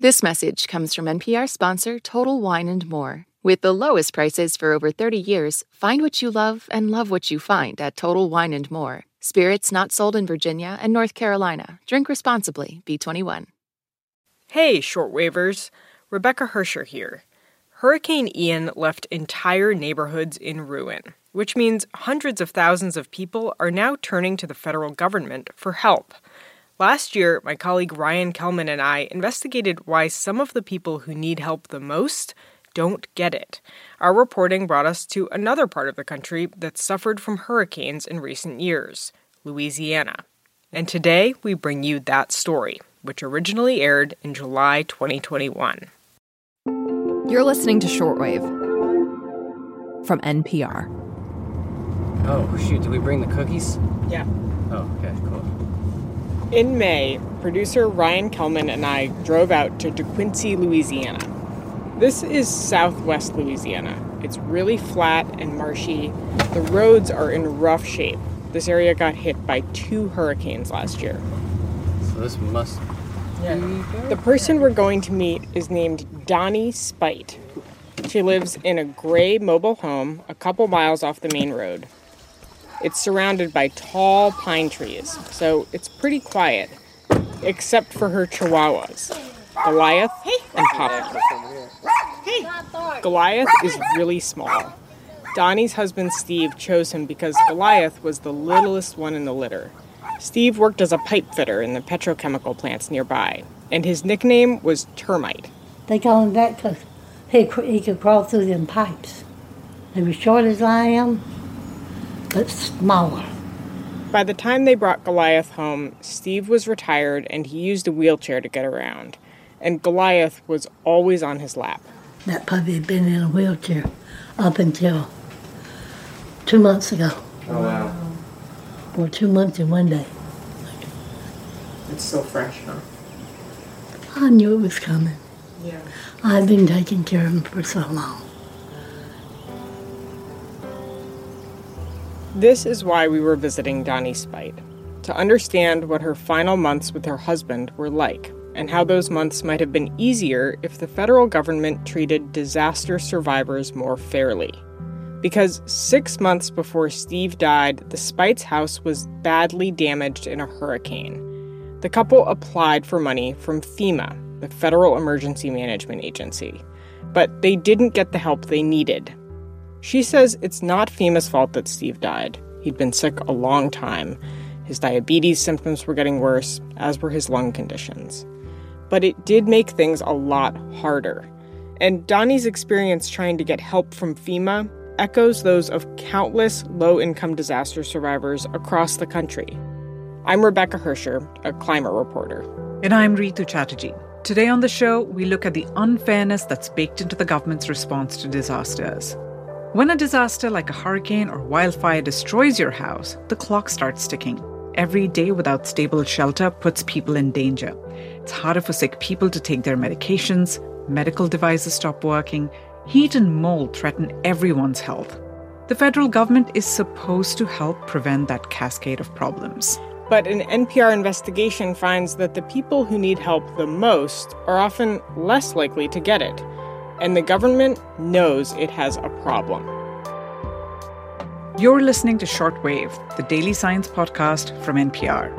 This message comes from NPR sponsor Total Wine & More. With the lowest prices for over 30 years, find what you love and love what you find at Total Wine & More. Spirits not sold in Virginia and North Carolina. Drink responsibly. B21. Hey, short wavers. Rebecca Hersher here. Hurricane Ian left entire neighborhoods in ruin, which means hundreds of thousands of people are now turning to the federal government for help. Last year, my colleague Ryan Kelman and I investigated why some of the people who need help the most don't get it. Our reporting brought us to another part of the country that suffered from hurricanes in recent years, Louisiana. And today, we bring you that story, which originally aired in July 2021. You're listening to Short Wave from NPR. Oh, shoot, did we bring the cookies? Yeah. Oh, okay, cool. In May, producer Ryan Kelman and I drove out to DeQuincy, Louisiana. This is southwest Louisiana. It's really flat and marshy. The roads are in rough shape. This area got hit by 2 hurricanes last year. So this must be... The person we're going to meet is named Donnie Spite. She lives in a gray mobile home a couple miles off the main road. It's surrounded by tall pine trees, so it's pretty quiet, except for her chihuahuas, Goliath and Popper. Goliath is really small. Donnie's husband Steve chose him because Goliath was the littlest one in the litter. Steve worked as a pipe fitter in the petrochemical plants nearby, and his nickname was Termite. They call him that because he could crawl through them pipes. He was short as I am, but smaller. By the time they brought Goliath home, Steve was retired and he used a wheelchair to get around. And Goliath was always on his lap. That puppy had been in a wheelchair up until 2 months ago. Oh, wow. Or 2 months in one day. It's so fresh, huh? I knew it was coming. Yeah. I've been taking care of him for so long. This is why we were visiting Donnie Spite, to understand what her final months with her husband were like, and how those months might have been easier if the federal government treated disaster survivors more fairly. Because 6 months before Steve died, the Spite's house was badly damaged in a hurricane. The couple applied for money from FEMA, the Federal Emergency Management Agency, but they didn't get the help they needed. She says it's not FEMA's fault that Steve died. He'd been sick a long time. His diabetes symptoms were getting worse, as were his lung conditions. But it did make things a lot harder. And Donnie's experience trying to get help from FEMA echoes those of countless low-income disaster survivors across the country. I'm Rebecca Hersher, a climate reporter. And I'm Ritu Chatterjee. Today on the show, we look at the unfairness that's baked into the government's response to disasters. When a disaster like a hurricane or wildfire destroys your house, the clock starts ticking. Every day without stable shelter puts people in danger. It's harder for sick people to take their medications, medical devices stop working, heat and mold threaten everyone's health. The federal government is supposed to help prevent that cascade of problems. But an NPR investigation finds that the people who need help the most are often less likely to get it. And the government knows it has a problem. You're listening to Short Wave, the daily science podcast from NPR.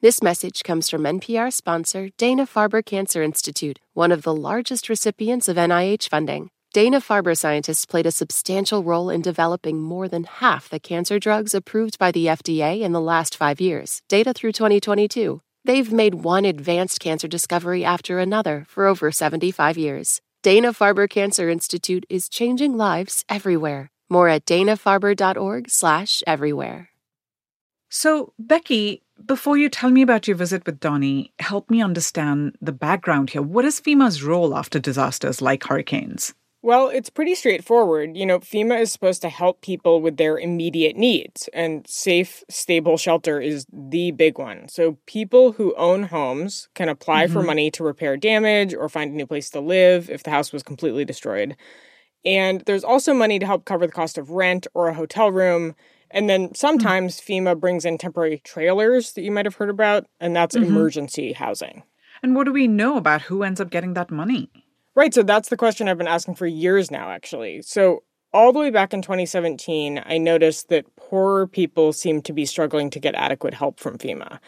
This message comes from NPR sponsor Dana-Farber Cancer Institute, one of the largest recipients of NIH funding. Dana-Farber scientists played a substantial role in developing more than half the cancer drugs approved by the FDA in the last 5 years, data through 2022. They've made one advanced cancer discovery after another for over 75 years. Dana-Farber Cancer Institute is changing lives everywhere. More at danafarber.org/everywhere. So, Becky, before you tell me about your visit with Donnie, help me understand the background here. What is FEMA's role after disasters like hurricanes? Well, it's pretty straightforward. FEMA is supposed to help people with their immediate needs, and safe, stable shelter is the big one. So people who own homes can apply for money to repair damage or find a new place to live if the house was completely destroyed. And there's also money to help cover the cost of rent or a hotel room. And then sometimes FEMA brings in temporary trailers that you might have heard about, and that's emergency housing. And what do we know about who ends up getting that money? Right, so that's the question I've been asking for years now, actually. So all the way back in 2017, I noticed that poorer people seemed to be struggling to get adequate help from FEMA.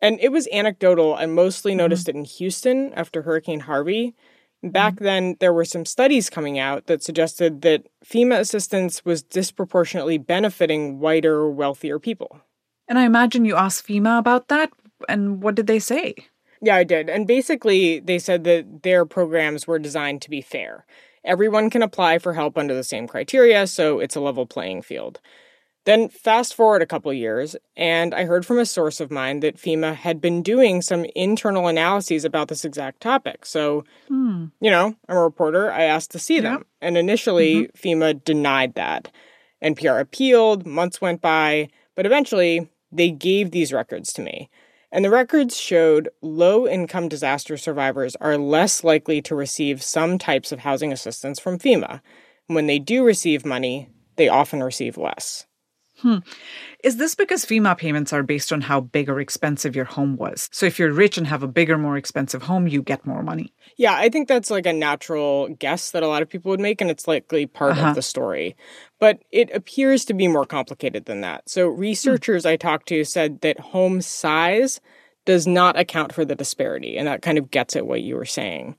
And it was anecdotal. I mostly noticed it in Houston after Hurricane Harvey. Back then, there were some studies coming out that suggested that FEMA assistance was disproportionately benefiting whiter, wealthier people. And I imagine you asked FEMA about that, and what did they say? Yeah, I did. And basically, they said that their programs were designed to be fair. Everyone can apply for help under the same criteria, so it's a level playing field. Then fast forward a couple years, and I heard from a source of mine that FEMA had been doing some internal analyses about this exact topic. So, you know, I'm a reporter. I asked to see them. And initially, FEMA denied that. NPR appealed. Months went by. But eventually, they gave these records to me. And the records showed low-income disaster survivors are less likely to receive some types of housing assistance from FEMA. And when they do receive money, they often receive less. Is this because FEMA payments are based on how big or expensive your home was? So if you're rich and have a bigger, more expensive home, you get more money. Yeah, I think that's like a natural guess that a lot of people would make, and it's likely part of the story. But it appears to be more complicated than that. So researchers I talked to said that home size does not account for the disparity, and that kind of gets at what you were saying.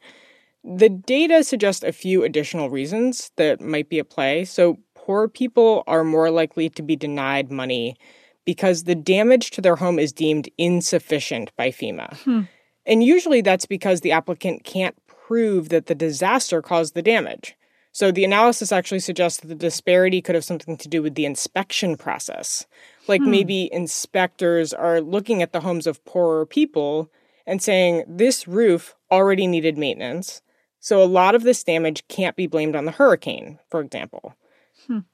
The data suggests a few additional reasons that might be at play. So poor people are more likely to be denied money because the damage to their home is deemed insufficient by FEMA. And usually that's because the applicant can't prove that the disaster caused the damage. So the analysis actually suggests that the disparity could have something to do with the inspection process. Like maybe inspectors are looking at the homes of poorer people and saying, this roof already needed maintenance, so a lot of this damage can't be blamed on the hurricane, for example.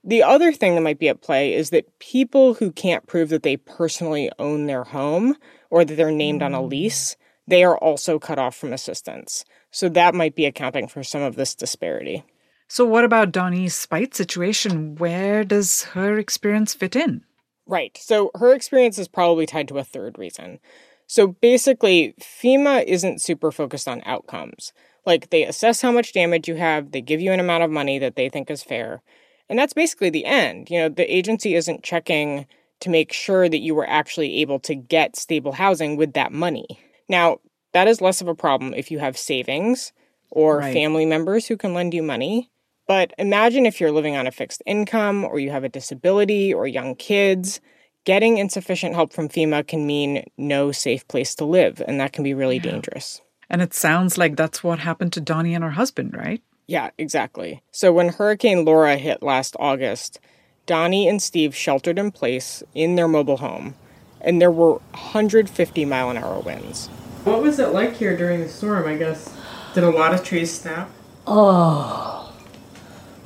The other thing that might be at play is that people who can't prove that they personally own their home or that they're named on a lease, they are also cut off from assistance. So that might be accounting for some of this disparity. So what about Donnie Spite's situation? Where does her experience fit in? Right. So her experience is probably tied to a third reason. So basically, FEMA isn't super focused on outcomes. Like, they assess how much damage you have, they give you an amount of money that they think is fair. And that's basically the end. You know, the agency isn't checking to make sure that you were actually able to get stable housing with that money. Now, that is less of a problem if you have savings or family members who can lend you money. But imagine if you're living on a fixed income or you have a disability or young kids. Getting insufficient help from FEMA can mean no safe place to live, and that can be really dangerous. And it sounds like that's what happened to Donnie and her husband, right? Yeah, exactly. So when Hurricane Laura hit last August, Donnie and Steve sheltered in place in their mobile home, and there were 150-mile-an-hour winds. What was it like here during the storm, I guess? Did a lot of trees snap? Oh,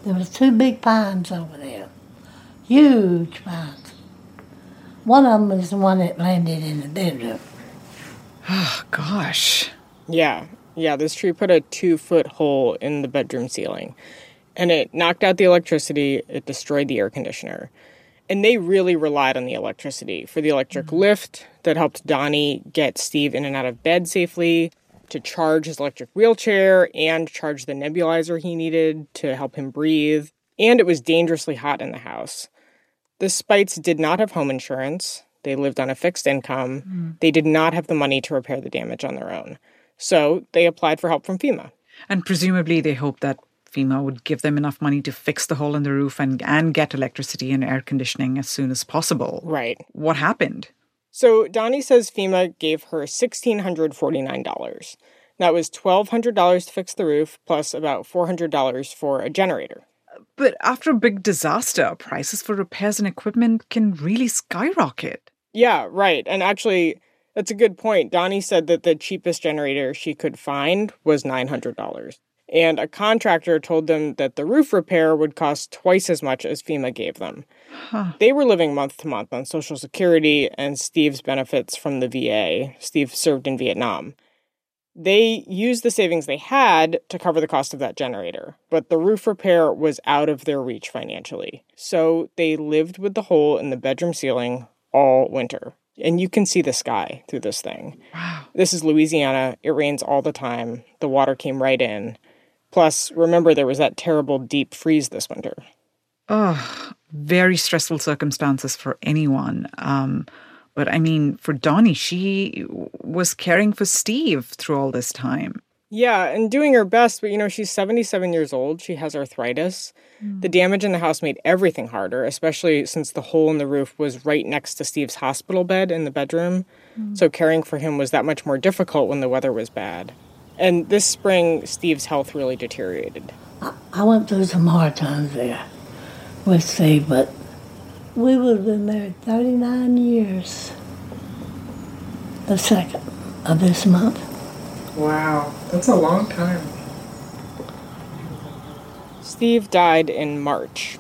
there was 2 big pines over there, huge pines. One of them was the one that landed in the bedroom. Oh, gosh. Yeah, this tree put a 2-foot hole in the bedroom ceiling, and it knocked out the electricity, it destroyed the air conditioner, and they really relied on the electricity for the electric lift that helped Donnie get Steve in and out of bed safely, to charge his electric wheelchair, and charge the nebulizer he needed to help him breathe, and it was dangerously hot in the house. The Spites did not have home insurance, they lived on a fixed income, they did not have the money to repair the damage on their own. So they applied for help from FEMA. And presumably they hoped that FEMA would give them enough money to fix the hole in the roof and get electricity and air conditioning as soon as possible. Right. What happened? So Donnie says FEMA gave her $1,649. That was $1,200 to fix the roof, plus about $400 for a generator. But after a big disaster, prices for repairs and equipment can really skyrocket. Yeah, right. And actually, that's a good point. Donnie said that the cheapest generator she could find was $900. And a contractor told them that the roof repair would cost twice as much as FEMA gave them. They were living month to month on Social Security and Steve's benefits from the VA. Steve served in Vietnam. They used the savings they had to cover the cost of that generator, but the roof repair was out of their reach financially. So they lived with the hole in the bedroom ceiling all winter. And you can see the sky through this thing. Wow. This is Louisiana. It rains all the time. The water came right in. Plus, remember, there was that terrible deep freeze this winter. Oh, very stressful circumstances for anyone. But I mean, for Donnie, she was caring for Steve through all this time. Yeah, and doing her best. But, you know, she's 77 years old. She has arthritis. Mm. The damage in the house made everything harder, especially since the hole in the roof was right next to Steve's hospital bed in the bedroom. Mm. So caring for him was that much more difficult when the weather was bad. And this spring, Steve's health really deteriorated. I went through some hard times there with Steve, but we would have been married 39 years the 2nd of this month. Wow, that's a long time. Steve died in March,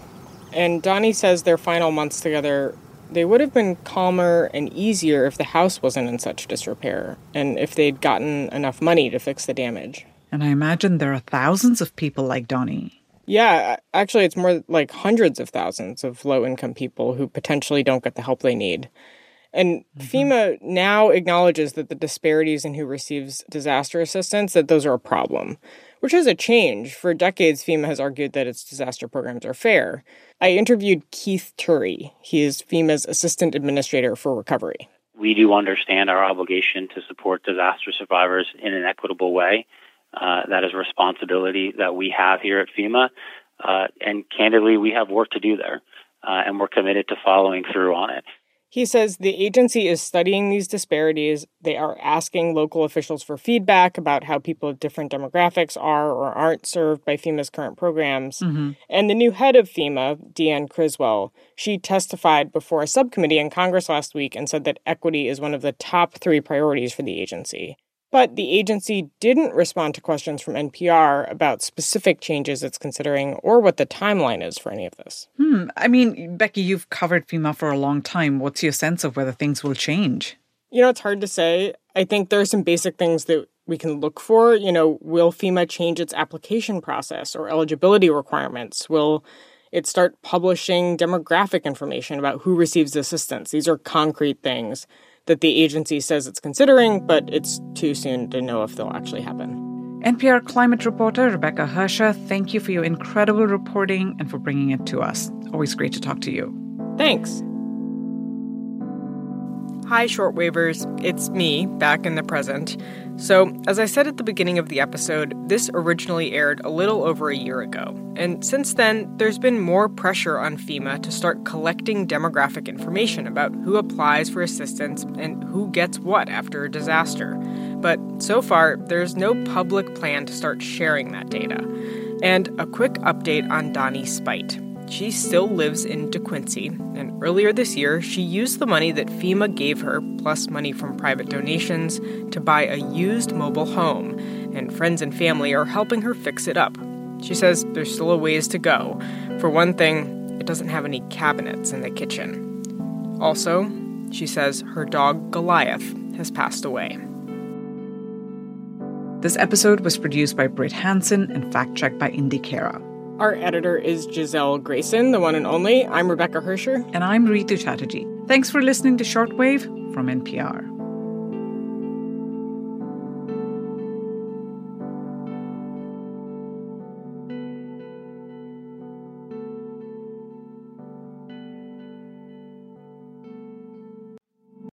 and Donnie says their final months together, they would have been calmer and easier if the house wasn't in such disrepair, and if they'd gotten enough money to fix the damage. And I imagine there are thousands of people like Donnie. Yeah, actually it's more like hundreds of thousands of low-income people who potentially don't get the help they need. And FEMA now acknowledges that the disparities in who receives disaster assistance, that those are a problem, which is a change. For decades, FEMA has argued that its disaster programs are fair. I interviewed Keith Turry. He is FEMA's assistant administrator for recovery. We do understand our obligation to support disaster survivors in an equitable way. That is a responsibility that we have here at FEMA. And candidly, we have work to do there, and we're committed to following through on it. He says the agency is studying these disparities. They are asking local officials for feedback about how people of different demographics are or aren't served by FEMA's current programs. Mm-hmm. And the new head of FEMA, Deanne Criswell, she testified before a subcommittee in Congress last week and said that equity is one of the top 3 priorities for the agency. But the agency didn't respond to questions from NPR about specific changes it's considering or what the timeline is for any of this. I mean, Becky, you've covered FEMA for a long time. What's your sense of whether things will change? You know, it's hard to say. I think there are some basic things that we can look for. You know, will FEMA change its application process or eligibility requirements? Will it start publishing demographic information about who receives assistance? These are concrete things that the agency says it's considering, but it's too soon to know if they'll actually happen. NPR climate reporter Rebecca Hersher, thank you for your incredible reporting and for bringing it to us. Always great to talk to you. Thanks. Hi, Short Wavers. It's me, back in the present. So, as I said at the beginning of the episode, this originally aired a little over a year ago. And since then, there's been more pressure on FEMA to start collecting demographic information about who applies for assistance and who gets what after a disaster. But so far, there's no public plan to start sharing that data. And a quick update on Donnie Spite. She still lives in DeQuincy, and earlier this year, she used the money that FEMA gave her, plus money from private donations, to buy a used mobile home, and friends and family are helping her fix it up. She says there's still a ways to go. For one thing, it doesn't have any cabinets in the kitchen. Also, she says her dog Goliath has passed away. This episode was produced by Brit Hansen and fact-checked by Indy Kara. Our editor is Giselle Grayson, the one and only. I'm Rebecca Hersher. And I'm Ritu Chatterjee. Thanks for listening to Shortwave from NPR.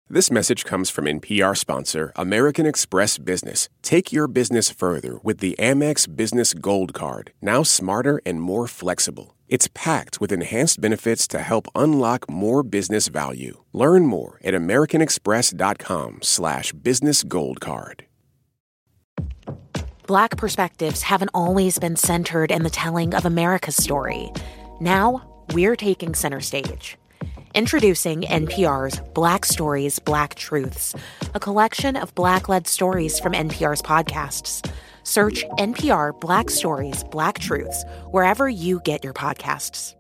This message comes from NPR sponsor American Express Business. Take your business further with the Amex Business Gold Card, now smarter and more flexible. It's packed with enhanced benefits to help unlock more business value. Learn more at americanexpress.com/businessgoldcard. Black perspectives haven't always been centered in the telling of America's story. Now, we're taking center stage. Introducing NPR's Black Stories, Black Truths, a collection of Black-led stories from NPR's podcasts. Search NPR Black Stories, Black Truths wherever you get your podcasts.